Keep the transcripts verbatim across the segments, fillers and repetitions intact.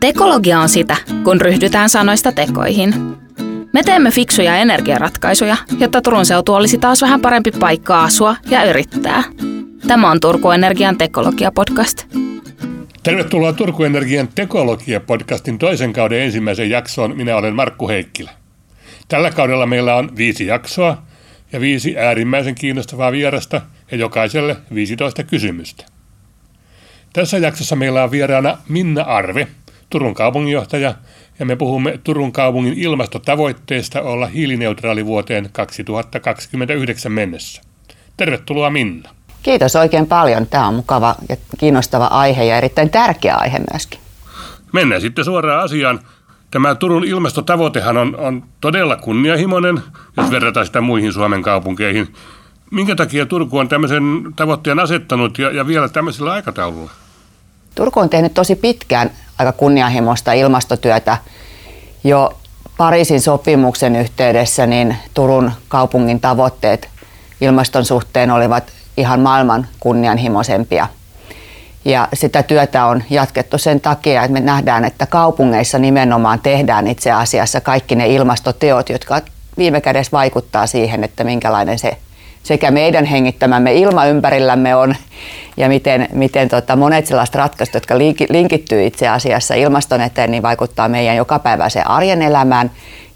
Tekologia on sitä, kun ryhdytään sanoista tekoihin. Me teemme fiksuja energiaratkaisuja, jotta Turun seutu olisi taas vähän parempi paikka asua ja yrittää. Tämä on Turku Energian tekologia-podcast. Tervetuloa Turku Energian tekologia-podcastin toisen kauden ensimmäisen jaksoon. Minä olen Markku Heikkilä. Tällä kaudella meillä on viisi jaksoa ja viisi äärimmäisen kiinnostavaa vierasta ja jokaiselle viisitoista kysymystä. Tässä jaksossa meillä on vieraana Minna Arve, Turun kaupunginjohtaja, ja me puhumme Turun kaupungin ilmastotavoitteesta olla hiilineutraali vuoteen kaksituhattakaksikymmentäyhdeksän mennessä. Tervetuloa Minna. Kiitos oikein paljon. Tämä on mukava ja kiinnostava aihe ja erittäin tärkeä aihe myöskin. Mennään sitten suoraan asiaan. Tämä Turun ilmastotavoitehan on, on todella kunnianhimoinen, jos verrataan sitä muihin Suomen kaupunkeihin. Minkä takia Turku on tämmöisen tavoitteen asettanut ja, ja vielä tämmöisellä aikataululla? Turku on tehnyt tosi pitkään aika kunnianhimoista ilmastotyötä. Jo Pariisin sopimuksen yhteydessä niin Turun kaupungin tavoitteet ilmaston suhteen olivat ihan maailman kunnianhimoisempia. Ja sitä työtä on jatkettu sen takia, että me nähdään, että kaupungeissa nimenomaan tehdään itse asiassa kaikki ne ilmastoteot, jotka viime kädessä vaikuttaa siihen, että minkälainen se sekä meidän hengittämämme ilma ympärillämme on ja miten, miten tota monet sellaiset ratkaisut, jotka linkittyy itse asiassa ilmaston eteen, niin vaikuttaa meidän jokapäiväiseen arjen elämään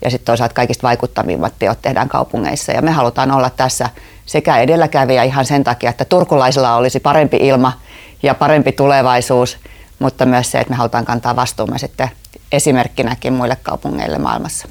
ja sitten toisaalta kaikista vaikuttavimmat teot tehdään kaupungeissa. Ja me halutaan olla tässä sekä edelläkävijä ihan sen takia, että turkulaisilla olisi parempi ilma ja parempi tulevaisuus, mutta myös se, että me halutaan kantaa vastuumme sitten esimerkkinäkin muille kaupungeille maailmassa.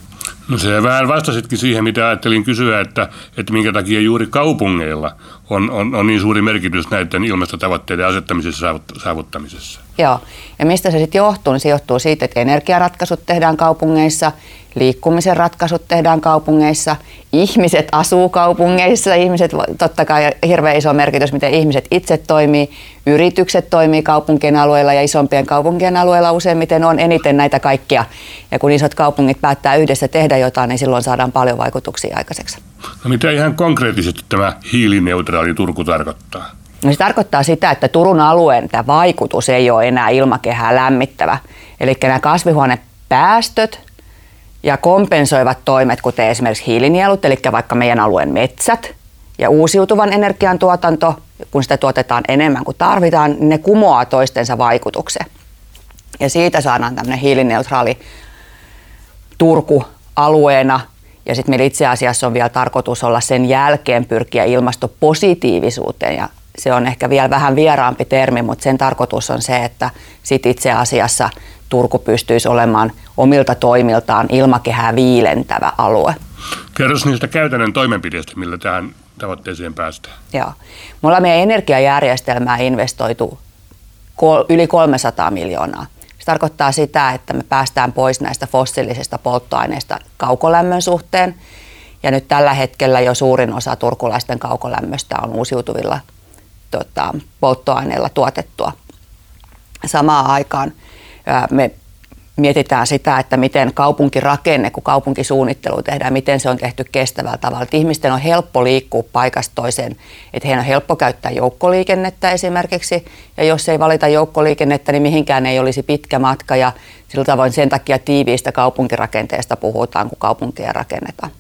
No se vähän vastasitkin siihen, mitä ajattelin kysyä, että, että minkä takia juuri kaupungeilla on, on, on niin suuri merkitys näiden ilmastotavoitteiden asettamisessa ja saavuttamisessa. Joo, ja mistä se sitten johtuu? Se johtuu siitä, että energiaratkaisut tehdään kaupungeissa, liikkumisen ratkaisut tehdään kaupungeissa, ihmiset asuu kaupungeissa, ihmiset, totta kai hirveän iso merkitys, miten ihmiset itse toimii, yritykset toimii kaupunkien alueilla ja isompien kaupunkien alueilla useimmiten on eniten näitä kaikkia. Ja kun isot kaupungit päättää yhdessä tehdä jotain, niin silloin saadaan paljon vaikutuksia aikaiseksi. No mitä ihan konkreettisesti tämä hiilineutraali Turku tarkoittaa? No se tarkoittaa sitä, että Turun alueen tämä vaikutus ei ole enää ilmakehää lämmittävä. Eli nämä kasvihuonepäästöt ja kompensoivat toimet, kuten esimerkiksi hiilinielut, eli vaikka meidän alueen metsät ja uusiutuvan energian tuotanto, kun sitä tuotetaan enemmän kuin tarvitaan, niin ne kumoaa toistensa vaikutuksen. Ja siitä saadaan tämmöinen hiilineutraali Turku alueena. Ja sitten meillä itse asiassa on vielä tarkoitus olla sen jälkeen pyrkiä ilmastopositiivisuuteen. Ja se on ehkä vielä vähän vieraampi termi, mutta sen tarkoitus on se, että sit itse asiassa Turku pystyisi olemaan omilta toimiltaan ilmakehää viilentävä alue. Kerro niistä käytännön toimenpiteistä, millä tähän tavoitteeseen päästään. Joo. Me ollaan meidän energiajärjestelmään investoitu yli kolmesataa miljoonaa. Se tarkoittaa sitä, että me päästään pois näistä fossiilisista polttoaineista kaukolämmön suhteen. Ja nyt tällä hetkellä jo suurin osa turkulaisten kaukolämmöstä on uusiutuvilla tota, polttoaineilla tuotettua. Samaan aikaan me mietitään sitä, että miten kaupunkirakenne, kun kaupunkisuunnittelu tehdään, miten se on tehty kestävällä tavalla. Että ihmisten on helppo liikkua paikasta toiseen, että heidän on helppo käyttää joukkoliikennettä esimerkiksi. Ja jos ei valita joukkoliikennettä, niin mihinkään ei olisi pitkä matka ja sillä tavoin sen takia tiiviistä kaupunkirakenteesta puhutaan, kun kaupunkia rakennetaan.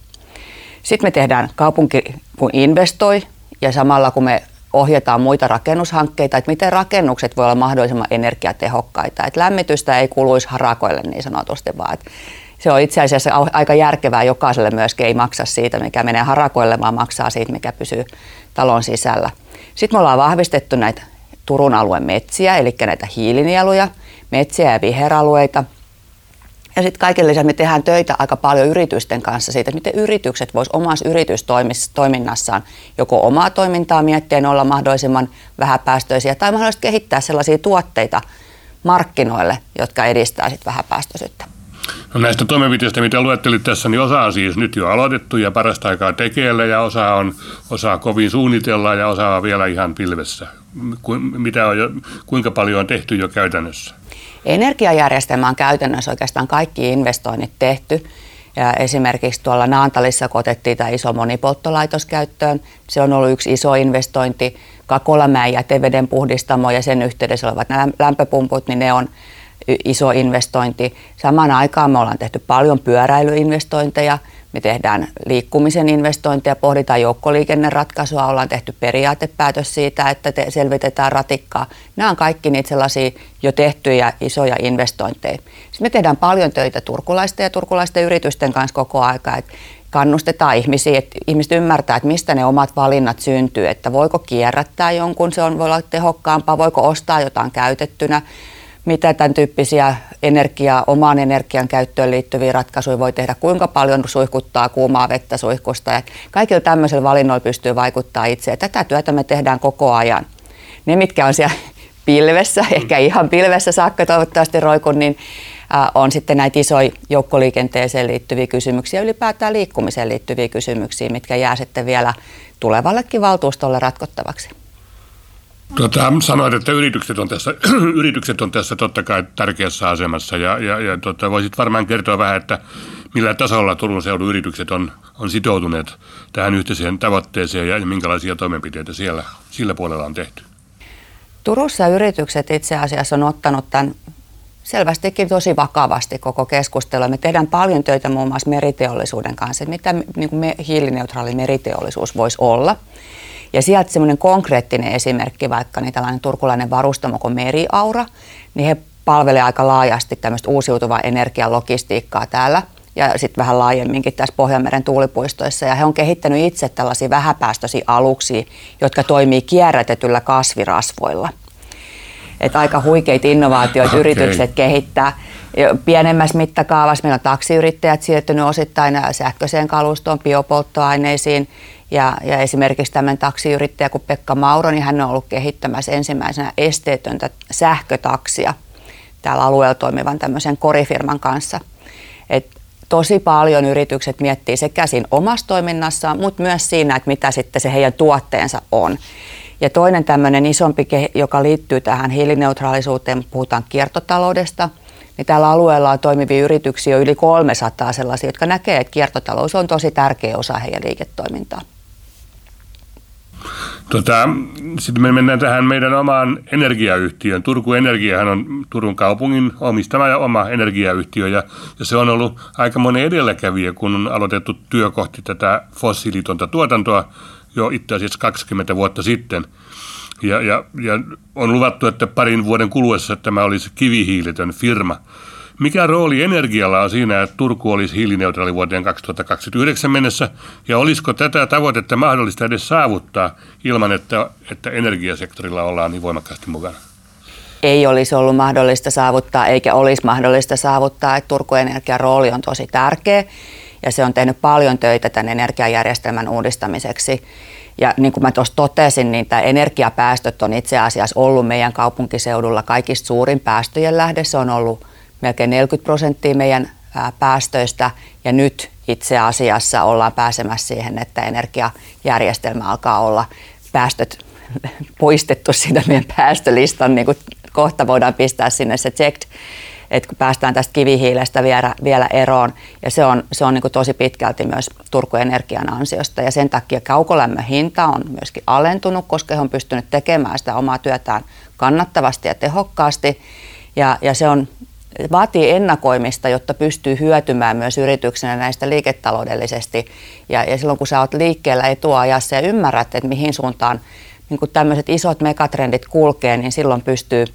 Sitten me tehdään kaupunki, kun investoi ja samalla kun me ohjataan muita rakennushankkeita, että miten rakennukset voi olla mahdollisimman energiatehokkaita. Että lämmitystä ei kuluisi harakoille niin sanotusti, vaan että se on itse asiassa aika järkevää jokaiselle myöskin. Ei maksa siitä, mikä menee harakoille, vaan maksaa siitä, mikä pysyy talon sisällä. Sitten me ollaan vahvistettu näitä Turun alueen metsiä, eli näitä hiilinieluja, metsiä ja viheralueita. Ja sitten kaiken lisäksi me tehdään töitä aika paljon yritysten kanssa siitä, että miten yritykset voisivat omassa yritystoiminnassaan joko omaa toimintaa miettien olla mahdollisimman vähäpäästöisiä tai mahdollisesti kehittää sellaisia tuotteita markkinoille, jotka edistää sit vähäpäästöisyyttä. No näistä toimenpiteistä, mitä luettelit tässä, niin osa on siis nyt jo aloitettu ja parasta aikaa tekeillä ja osa on osaa kovin suunnitella ja osa on vielä ihan pilvessä. Mitä on jo, kuinka paljon on tehty jo käytännössä? Energiajärjestelmä on käytännössä oikeastaan kaikki investoinnit tehty. Ja esimerkiksi tuolla Naantalissa otettiin tämä iso monipolttolaitos käyttöön. Se on ollut yksi iso investointi. Kakolamäen jäteveden puhdistamo ja sen yhteydessä olevat lämpöpumput, niin ne on iso investointi. Samaan aikaan me ollaan tehty paljon pyöräilyinvestointeja, me tehdään liikkumisen investointeja, pohditaan joukkoliikenneratkaisua, ollaan tehty periaatepäätös siitä, että te selvitetään ratikkaa. Nämä on kaikki niitä sellaisia jo tehtyjä isoja investointeja. Sitten me tehdään paljon töitä turkulaisten ja turkulaisten yritysten kanssa koko aika, että kannustetaan ihmisiä, että ihmiset ymmärtää, että mistä ne omat valinnat syntyy, että voiko kierrättää jonkun, se on, voi olla tehokkaampaa, voiko ostaa jotain käytettynä. Mitä tämän tyyppisiä energiaa, omaan energian käyttöön liittyviä ratkaisuja voi tehdä, kuinka paljon suihkuttaa kuumaa vettä suihkusta. Ja kaikilla tämmöisillä valinnoilla pystyy vaikuttamaan itse. Ja tätä työtä me tehdään koko ajan. Ne, mitkä on siellä pilvessä, ehkä ihan pilvessä saakka toivottavasti roikun, niin on sitten näitä isoja joukkoliikenteeseen liittyviä kysymyksiä, ylipäätään liikkumiseen liittyviä kysymyksiä, mitkä jää sitten vielä tulevallekin valtuustolle ratkottavaksi. Tota, sanoit, että yritykset on tässä, yritykset on tässä totta kai tärkeässä asemassa ja, ja, ja tota, voisit varmaan kertoa vähän, että millä tasolla Turun seudun yritykset on, on sitoutuneet tähän yhteiseen tavoitteeseen ja minkälaisia toimenpiteitä siellä, sillä puolella on tehty. Turussa yritykset itse asiassa on ottanut tämän selvästikin tosi vakavasti koko keskustelua. Me tehdään paljon töitä muun muassa meriteollisuuden kanssa, että mitä niin kuin me, hiilineutraali meriteollisuus voisi olla. Ja sieltä semmoinen konkreettinen esimerkki, vaikka niin tällainen turkulainen varustamo kuin Meriaura, niin he palvelevat aika laajasti tämmöistä uusiutuvaa energialogistiikkaa täällä ja sitten vähän laajemminkin tässä Pohjanmeren tuulipuistoissa. Ja he on kehittänyt itse tällaisia vähäpäästöisiä aluksia, jotka toimii kierrätetyllä kasvirasvoilla. Että aika huikeita innovaatioita okay. Yritykset kehittää. Pienemmässä mittakaavassa meillä on taksiyrittäjät siirtynyt osittain sähköiseen kalustoon, biopolttoaineisiin. Ja, ja esimerkiksi tämmöinen taksiyrittäjä kuin Pekka Mauro, niin hän on ollut kehittämässä ensimmäisenä esteetöntä sähkötaksia täällä alueella toimivan tämmöisen korifirman kanssa. Et tosi paljon yritykset miettii sekä siinä omassa toiminnassaan, mutta myös siinä, että mitä sitten se heidän tuotteensa on. Ja toinen tämmöinen isompi, joka liittyy tähän hiilineutraalisuuteen, puhutaan kiertotaloudesta, niin täällä alueella on toimivia yrityksiä jo yli kolmesataa sellaisia, jotka näkee, että kiertotalous on tosi tärkeä osa heidän liiketoimintaa. Tota, sitten me mennään tähän meidän omaan energiayhtiöön. Turku Energiahan on Turun kaupungin omistama ja oma energiayhtiö ja, ja se on ollut aikamoinen edelläkävijä, kun on aloitettu työ kohti tätä fossiilitonta tuotantoa jo itse asiassa kaksikymmentä vuotta sitten. Ja, ja, ja on luvattu, että parin vuoden kuluessa tämä olisi kivihiiletön firma. Mikä rooli energialla on siinä, että Turku olisi hiilineutraali vuoteen kaksituhattakaksikymmentäyhdeksän mennessä, ja olisiko tätä tavoitetta mahdollista edes saavuttaa ilman, että, että energiasektorilla ollaan niin voimakkaasti mukana? Ei olisi ollut mahdollista saavuttaa, eikä olisi mahdollista saavuttaa, että Turku Energian rooli on tosi tärkeä, ja se on tehnyt paljon töitä tämän energiajärjestelmän uudistamiseksi. Ja niin kuin mä tuossa totesin, niin tämä energiapäästöt on itse asiassa ollut meidän kaupunkiseudulla kaikista suurin päästöjen lähde. Se on ollut melkein neljäkymmentä prosenttia meidän päästöistä ja nyt itse asiassa ollaan pääsemässä siihen, että energiajärjestelmä alkaa olla päästöt poistettu siitä meidän päästölistan. Niin kuin kohta voidaan pistää sinne se checked, että kun päästään tästä kivihiilestä vielä, vielä eroon. Ja se on, se on niin kuin tosi pitkälti myös Turku Energian ansiosta ja sen takia kaukolämmön hinta on myöskin alentunut, koska he on pystynyt tekemään sitä omaa työtään kannattavasti ja tehokkaasti ja, ja se on vaatii ennakoimista, jotta pystyy hyötymään myös yrityksenä näistä liiketaloudellisesti. Ja, ja silloin kun sä oot liikkeellä etuajassa ja ymmärrät, että mihin suuntaan niin kun tämmöiset isot megatrendit kulkee, niin silloin pystyy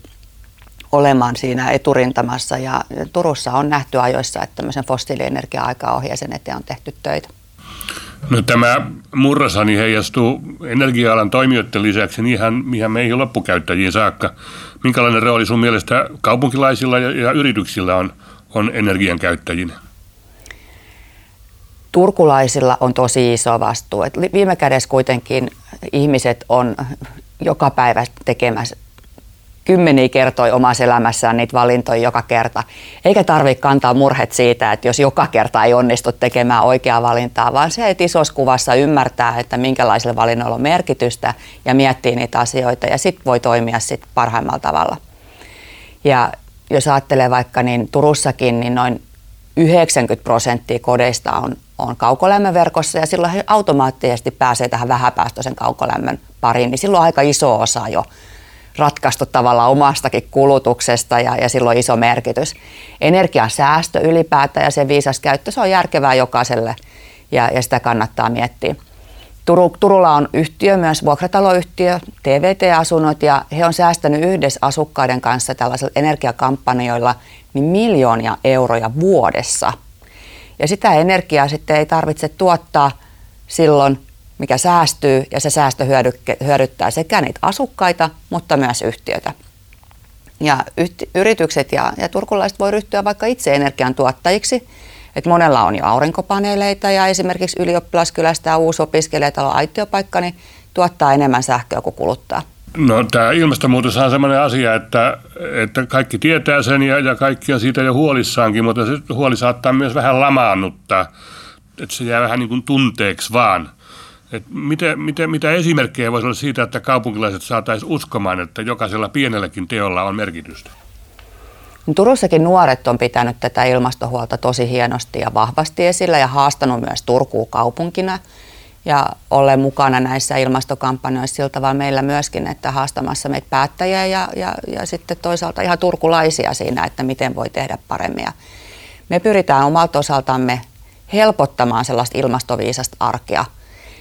olemaan siinä eturintamassa. Ja Turussa on nähty ajoissa, että tämmöisen fossiilienergia-aika ohi ja sen eteen on tehty töitä. No tämä murrosani heijastuu energia-alan toimijoiden lisäksi ihan, ihan meihin loppukäyttäjiin saakka. Minkälainen rooli sun mielestä kaupunkilaisilla ja, ja yrityksillä on, on energian käyttäjinä? Turkulaisilla on tosi iso vastuu. Et viime kädessä kuitenkin ihmiset on joka päivä tekemässä kymmeniä kertoja omassa elämässään niitä valintoja joka kerta. Eikä tarvitse kantaa murhet siitä, että jos joka kerta ei onnistu tekemään oikeaa valintaa, vaan se, että isossa kuvassa ymmärtää, että minkälaisilla valinnoilla on merkitystä ja miettii niitä asioita ja sitten voi toimia sit parhaimmalla tavalla. Ja jos ajattelee vaikka niin Turussakin, niin noin yhdeksänkymmentä prosenttia kodeista on, on kaukolämmönverkossa ja silloin he automaattisesti pääsee tähän vähäpäästöisen kaukolämmön pariin, niin silloin on aika iso osa jo ratkaistu tavallaan omastakin kulutuksesta ja, ja sillä on iso merkitys. Energian säästö ylipäätään ja sen viisas käyttö, se on järkevää jokaiselle ja, ja sitä kannattaa miettiä. Tur, Turulla on yhtiö, myös vuokrataloyhtiö, T V T-asunnot, ja he on säästänyt yhdessä asukkaiden kanssa tällaisilla energiakampanjoilla niin miljoonia euroja vuodessa. Ja sitä energiaa sitten ei tarvitse tuottaa silloin, mikä säästyy, ja se säästö hyödyttää sekä niitä asukkaita, mutta myös yhtiötä. Ja yhti- yritykset ja, ja turkulaiset voi ryhtyä vaikka itse energiantuottajiksi. Et monella on jo aurinkopaneeleita ja esimerkiksi ylioppilaskylästä uusi opiskelijatalo aitiopaikka, niin tuottaa enemmän sähköä kuin kuluttaa. No, tämä ilmastonmuutos on sellainen asia, että, että kaikki tietää sen ja, ja kaikki on siitä jo huolissaankin, mutta se huoli saattaa myös vähän lamaannuttaa, että se jää vähän niin kuin tunteeksi vaan. Mitä, mitä, mitä esimerkkejä voisi olla siitä, että kaupunkilaiset saataisiin uskomaan, että jokaisella pienelläkin teolla on merkitystä? No, Turussakin nuoret on pitänyt tätä ilmastohuolta tosi hienosti ja vahvasti esillä ja haastanut myös Turkua kaupunkina. Ja olen mukana näissä ilmastokampanjoissa sillä tavalla meillä myöskin, että haastamassa meitä päättäjiä ja, ja, ja sitten toisaalta ihan turkulaisia siinä, että miten voi tehdä paremmin. Ja me pyritään omalta osaltamme helpottamaan sellaista ilmastoviisasta arkea.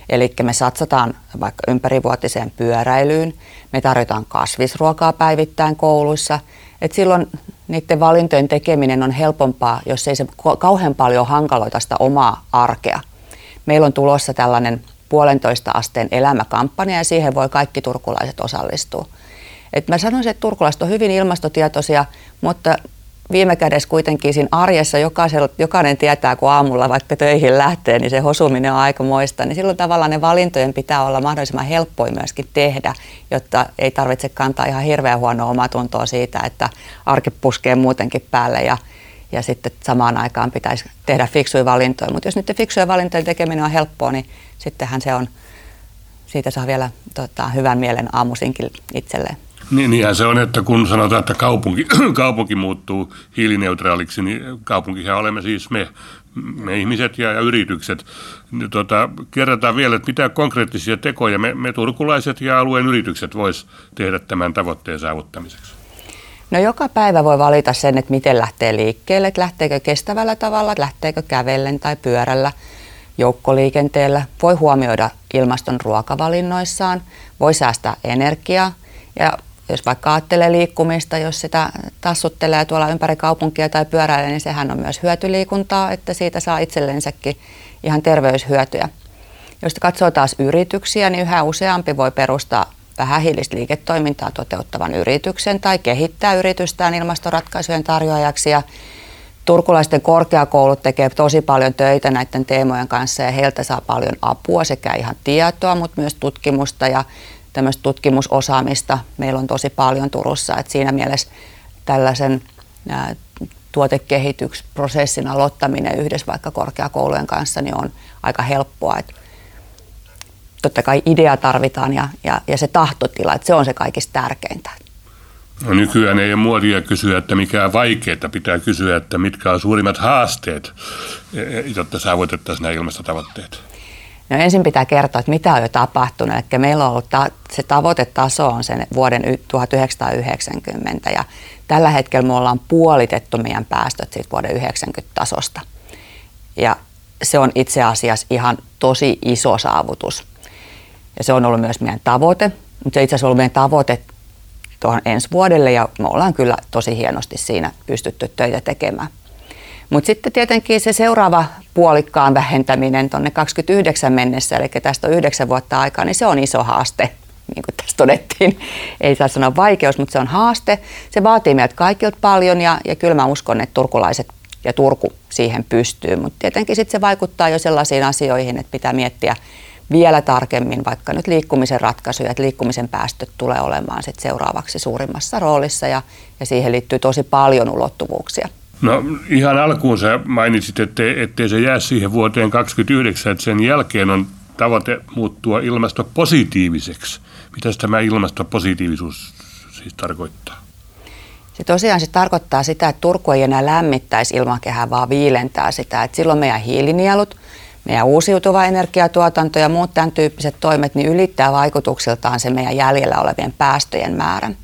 Eli me satsataan vaikka ympärivuotiseen pyöräilyyn, me tarjotaan kasvisruokaa päivittäin kouluissa. Et silloin niiden valintojen tekeminen on helpompaa, jos ei se kauhean paljon hankaloita sitä omaa arkea. Meillä on tulossa tällainen puolentoista asteen elämäkampanja ja siihen voi kaikki turkulaiset osallistua. Et mä sanoisin, että turkulaiset on hyvin ilmastotietoisia, mutta viime kädessä kuitenkin siinä arjessa jokainen tietää, kun aamulla vaikka töihin lähtee, niin se hosuminen on aikamoista. Niin silloin tavallaan ne valintojen pitää olla mahdollisimman helppoja myöskin tehdä, jotta ei tarvitse kantaa ihan hirveän huonoa omatuntoa siitä, että arki puskee muutenkin päälle ja, ja sitten samaan aikaan pitäisi tehdä fiksuja valintoja. Mutta jos nyt fiksuja valintojen tekeminen on helppoa, niin sittenhän se on, siitä saa vielä tota, hyvän mielen aamuisinkin itselleen. Niin, niinhän se on, että kun sanotaan, että kaupunki, kaupunki muuttuu hiilineutraaliksi, niin kaupunkihan olemme siis me, me ihmiset ja, ja yritykset. Tota, kerrataan vielä, että mitä konkreettisia tekoja me, me turkulaiset ja alueen yritykset vois tehdä tämän tavoitteen saavuttamiseksi? No, joka päivä voi valita sen, että miten lähtee liikkeelle, että lähteekö kestävällä tavalla, lähteekö kävellen tai pyörällä. Joukkoliikenteellä voi huomioida ilmaston ruokavalinnoissaan, voi säästää energiaa ja jos vaikka ajattelee liikkumista, jos sitä tassuttelee tuolla ympäri kaupunkia tai pyöräilee, niin sehän on myös hyötyliikuntaa, että siitä saa itsellensäkin ihan terveyshyötyjä. Jos katsoo taas yrityksiä, niin yhä useampi voi perustaa vähähiilistä liiketoimintaa toteuttavan yrityksen tai kehittää yritystään ilmastoratkaisujen tarjoajaksi. Ja turkulaisten korkeakoulut tekevät tosi paljon töitä näiden teemojen kanssa ja heiltä saa paljon apua sekä ihan tietoa, mutta myös tutkimusta ja tämmöistä tutkimusosaamista meillä on tosi paljon Turussa, että siinä mielessä tällaisen ää, tuotekehitysprosessin aloittaminen yhdessä vaikka korkeakoulujen kanssa niin on aika helppoa. Et totta kai idea tarvitaan ja, ja, ja se tahtotila, että se on se kaikista tärkeintä. No, nykyään ei ole muodia kysyä, että mikä on vaikeaa, pitää kysyä, että mitkä on suurimmat haasteet, jotta saavutettaisiin nämä ilmastotavoitteet. No, ensin pitää kertoa, että mitä on jo tapahtunut. Eli meillä on ollut ta- se tavoitetaso on sen vuoden tuhatyhdeksänsataayhdeksänkymmentä ja tällä hetkellä me ollaan puolitettu meidän päästöt siitä vuoden yhdeksänkymmentä tasosta. Ja se on itse asiassa ihan tosi iso saavutus. Ja se on ollut myös meidän tavoite, mutta se itse asiassa on ollut meidän tavoite tuohon ensi vuodelle ja me ollaan kyllä tosi hienosti siinä pystytty töitä tekemään. Mutta sitten tietenkin se seuraava puolikkaan vähentäminen tuonne kaksikymmentäyhdeksän mennessä, eli tästä on yhdeksän vuotta aikaa, niin se on iso haaste, niin kuin tässä todettiin. Ei saa sanoa vaikeus, mutta se on haaste. Se vaatii meiltä kaikilta paljon ja, ja kyllä mä uskon, että turkulaiset ja Turku siihen pystyy. Mutta tietenkin sitten se vaikuttaa jo sellaisiin asioihin, että pitää miettiä vielä tarkemmin vaikka nyt liikkumisen ratkaisuja, että liikkumisen päästöt tulee olemaan sit seuraavaksi suurimmassa roolissa ja, ja siihen liittyy tosi paljon ulottuvuuksia. No, ihan alkuun sä mainitsit, ettei, ettei se jää siihen vuoteen kaksikymmentäyhdeksän, että sen jälkeen on tavoite muuttua ilmastopositiiviseksi. Mitäs tämä ilmastopositiivisuus siis tarkoittaa? Se tosiaan se tarkoittaa sitä, että Turku ei enää lämmittäisi ilmakehää, vaan viilentää sitä. Että silloin meidän hiilinielut, meidän uusiutuva energiatuotanto ja muut tämän tyyppiset toimet niin ylittää vaikutuksiltaan se meidän jäljellä olevien päästöjen määrän.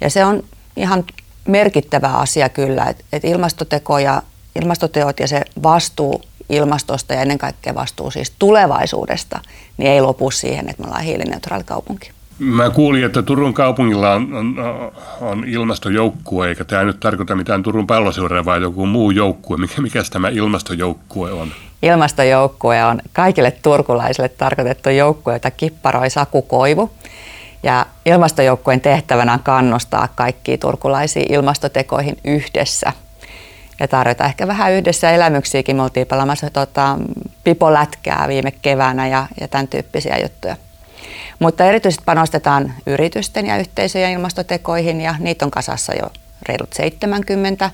Ja se on ihan merkittävä asia kyllä, että et ilmastotekoja, ilmastoteot ja se vastuu ilmastosta ja ennen kaikkea vastuu siis tulevaisuudesta, niin ei lopu siihen, että me ollaan hiilineutraali kaupunki. Mä kuulin, että Turun kaupungilla on, on, on ilmastojoukkue, eikä tämä nyt tarkoita mitään Turun palloseuraa, vaan joku muu joukkue. Mikä, mikäs tämä ilmastojoukkue on? Ilmastojoukkue on kaikille turkulaisille tarkoitettu joukkue, jota kipparoi Saku Koivu. Ja ilmastojoukkueen tehtävänä on kannustaa kaikkia turkulaisia ilmastotekoihin yhdessä. Ja tarjotaan ehkä vähän yhdessä elämyksiäkin. Me oltiin pelaamassa tota, pipolätkää viime keväänä ja, ja tämän tyyppisiä juttuja. Mutta erityisesti panostetaan yritysten ja yhteisöjen ilmastotekoihin, ja niitä on kasassa jo reilut seitsemänkymmentä.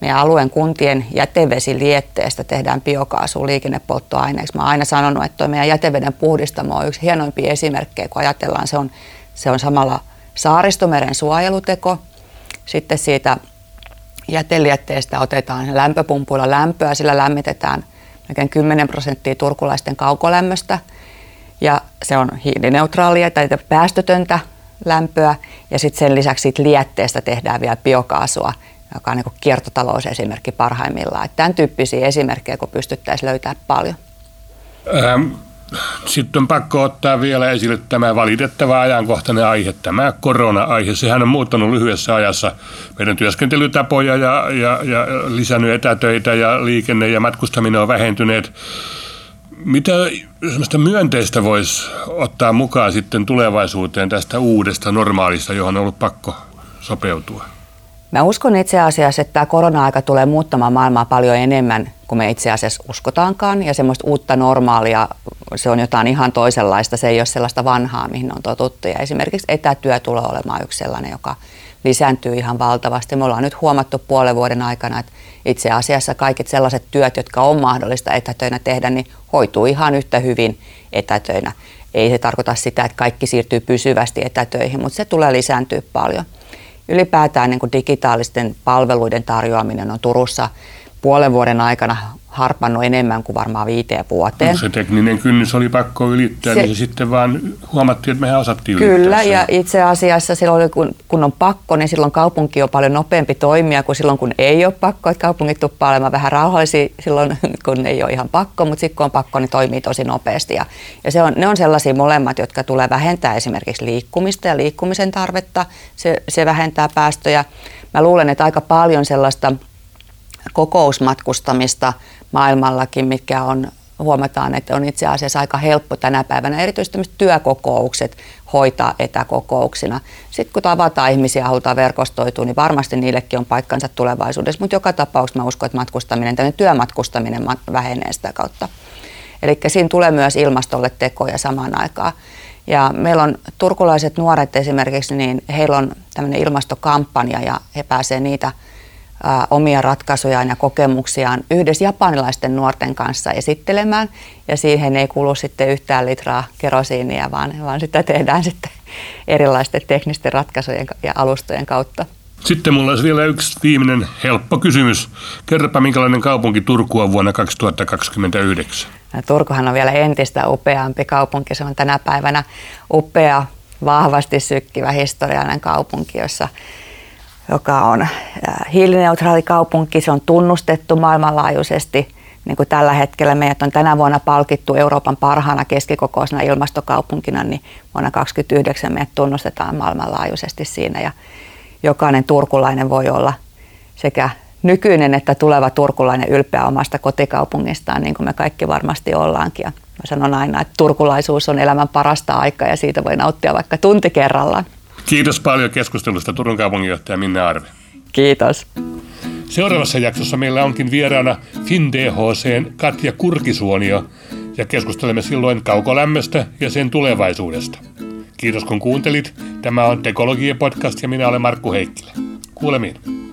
Meidän alueen kuntien jätevesilietteestä tehdään biokaasua liikennepolttoaineeksi. Mä oon aina sanonut, että tuo meidän jäteveden puhdistamo on yksi hienoimpia esimerkkejä, kun ajatellaan, se on, se on samalla Saaristomeren suojeluteko. Sitten siitä jätelietteestä otetaan lämpöpumpuilla lämpöä, sillä lämmitetään melkein kymmenen prosenttia turkulaisten kaukolämmöstä. Ja se on hiilineutraalia tai päästötöntä lämpöä, ja sitten sen lisäksi siitä lietteestä tehdään vielä biokaasua, joka on niin kuin kiertotalousesimerkki parhaimmillaan. Et tämän tyyppisiä esimerkkejä, kun pystyttäisiin löytämään paljon. Ähm, sitten on pakko ottaa vielä esille tämä valitettava ajankohtainen aihe, tämä korona-aihe. Sehän on muuttanut lyhyessä ajassa meidän työskentelytapoja ja, ja, ja lisännyt etätöitä, ja liikenne ja matkustaminen on vähentyneet. Mitä semmoista myönteistä voisi ottaa mukaan sitten tulevaisuuteen tästä uudesta normaalista, johon on ollut pakko sopeutua? Mä uskon itse asiassa, että tämä korona-aika tulee muuttamaan maailmaa paljon enemmän kuin me itse asiassa uskotaankaan. Ja semmoista uutta normaalia, se on jotain ihan toisenlaista, se ei ole sellaista vanhaa, mihin on totuttu. Ja esimerkiksi etätyö tulee olemaan yksi sellainen, joka lisääntyy ihan valtavasti. Me ollaan nyt huomattu puolen vuoden aikana, että itse asiassa kaikki sellaiset työt, jotka on mahdollista etätöinä tehdä, niin hoituu ihan yhtä hyvin etätöinä. Ei se tarkoita sitä, että kaikki siirtyy pysyvästi etätöihin, mutta se tulee lisääntyä paljon. Ylipäätään niin kuin digitaalisten palveluiden tarjoaminen on Turussa puolen vuoden aikana harpannut enemmän kuin varmaan viiteen vuoteen. No, se tekninen kynnys oli pakko ylittää, se, niin se sitten vaan huomattiin, että mehän osattiin ylittää. Kyllä, sen. Ja itse asiassa silloin, kun, kun on pakko, niin silloin kaupunki on paljon nopeampi toimia kuin silloin, kun ei ole pakko. Että kaupungit tuppaa olemaan vähän rauhallisia silloin, kun ei ole ihan pakko, mutta sitten kun on pakko, niin toimii tosi nopeasti. Ja, ja se on, ne on sellaisia molemmat, jotka tulee vähentää esimerkiksi liikkumista ja liikkumisen tarvetta. Se, se vähentää päästöjä. Mä luulen, että aika paljon sellaista kokousmatkustamista maailmallakin, mitkä on, huomataan, että on itse asiassa aika helppo tänä päivänä, erityisesti työkokoukset hoitaa etäkokouksina. Sitten kun tavataan ihmisiä ja halutaan verkostoitua, niin varmasti niillekin on paikkansa tulevaisuudessa, mutta joka tapauksessa mä uskon, että matkustaminen, tämmöinen työmatkustaminen vähenee sitä kautta. Eli siinä tulee myös ilmastolle tekoja samaan aikaan. Ja meillä on turkulaiset nuoret esimerkiksi, niin heillä on tämmöinen ilmastokampanja ja he pääsevät niitä omia ratkaisujaan ja kokemuksiaan yhdessä japanilaisten nuorten kanssa esittelemään, ja siihen ei kulu sitten yhtään litraa kerosiinia, vaan, vaan sitä tehdään sitten erilaisten teknisten ratkaisujen ja alustojen kautta. Sitten mulla olisi vielä yksi viimeinen helppo kysymys. Kerropa, minkälainen kaupunki Turku on vuonna kaksituhattakaksikymmentäyhdeksän? No, Turkuhan on vielä entistä upeampi kaupunki. Se on tänä päivänä upea, vahvasti sykkivä historiallinen kaupunki, jossa joka on hiilineutraali kaupunki. Se on tunnustettu maailmanlaajuisesti. Niin kuin tällä hetkellä meidät on tänä vuonna palkittu Euroopan parhaana keskikokoisena ilmastokaupunkina, niin vuonna kaksituhattakaksikymmentäyhdeksän meidät tunnustetaan maailmanlaajuisesti siinä. Ja jokainen turkulainen voi olla sekä nykyinen että tuleva turkulainen ylpeä omasta kotikaupungistaan, niin kuin me kaikki varmasti ollaankin. Ja mä sanon aina, että turkulaisuus on elämän parasta aikaa ja siitä voi nauttia vaikka tunti kerrallaan. Kiitos paljon keskustelusta, Turun kaupunginjohtaja Minna Arve. Kiitos. Seuraavassa jaksossa meillä onkin vieraana FinDHCn Katja Kurkisuonio ja keskustelemme silloin kaukolämmöstä ja sen tulevaisuudesta. Kiitos kun kuuntelit. Tämä on Tekologia-podcast ja minä olen Markku Heikkilä. Kuulemiin.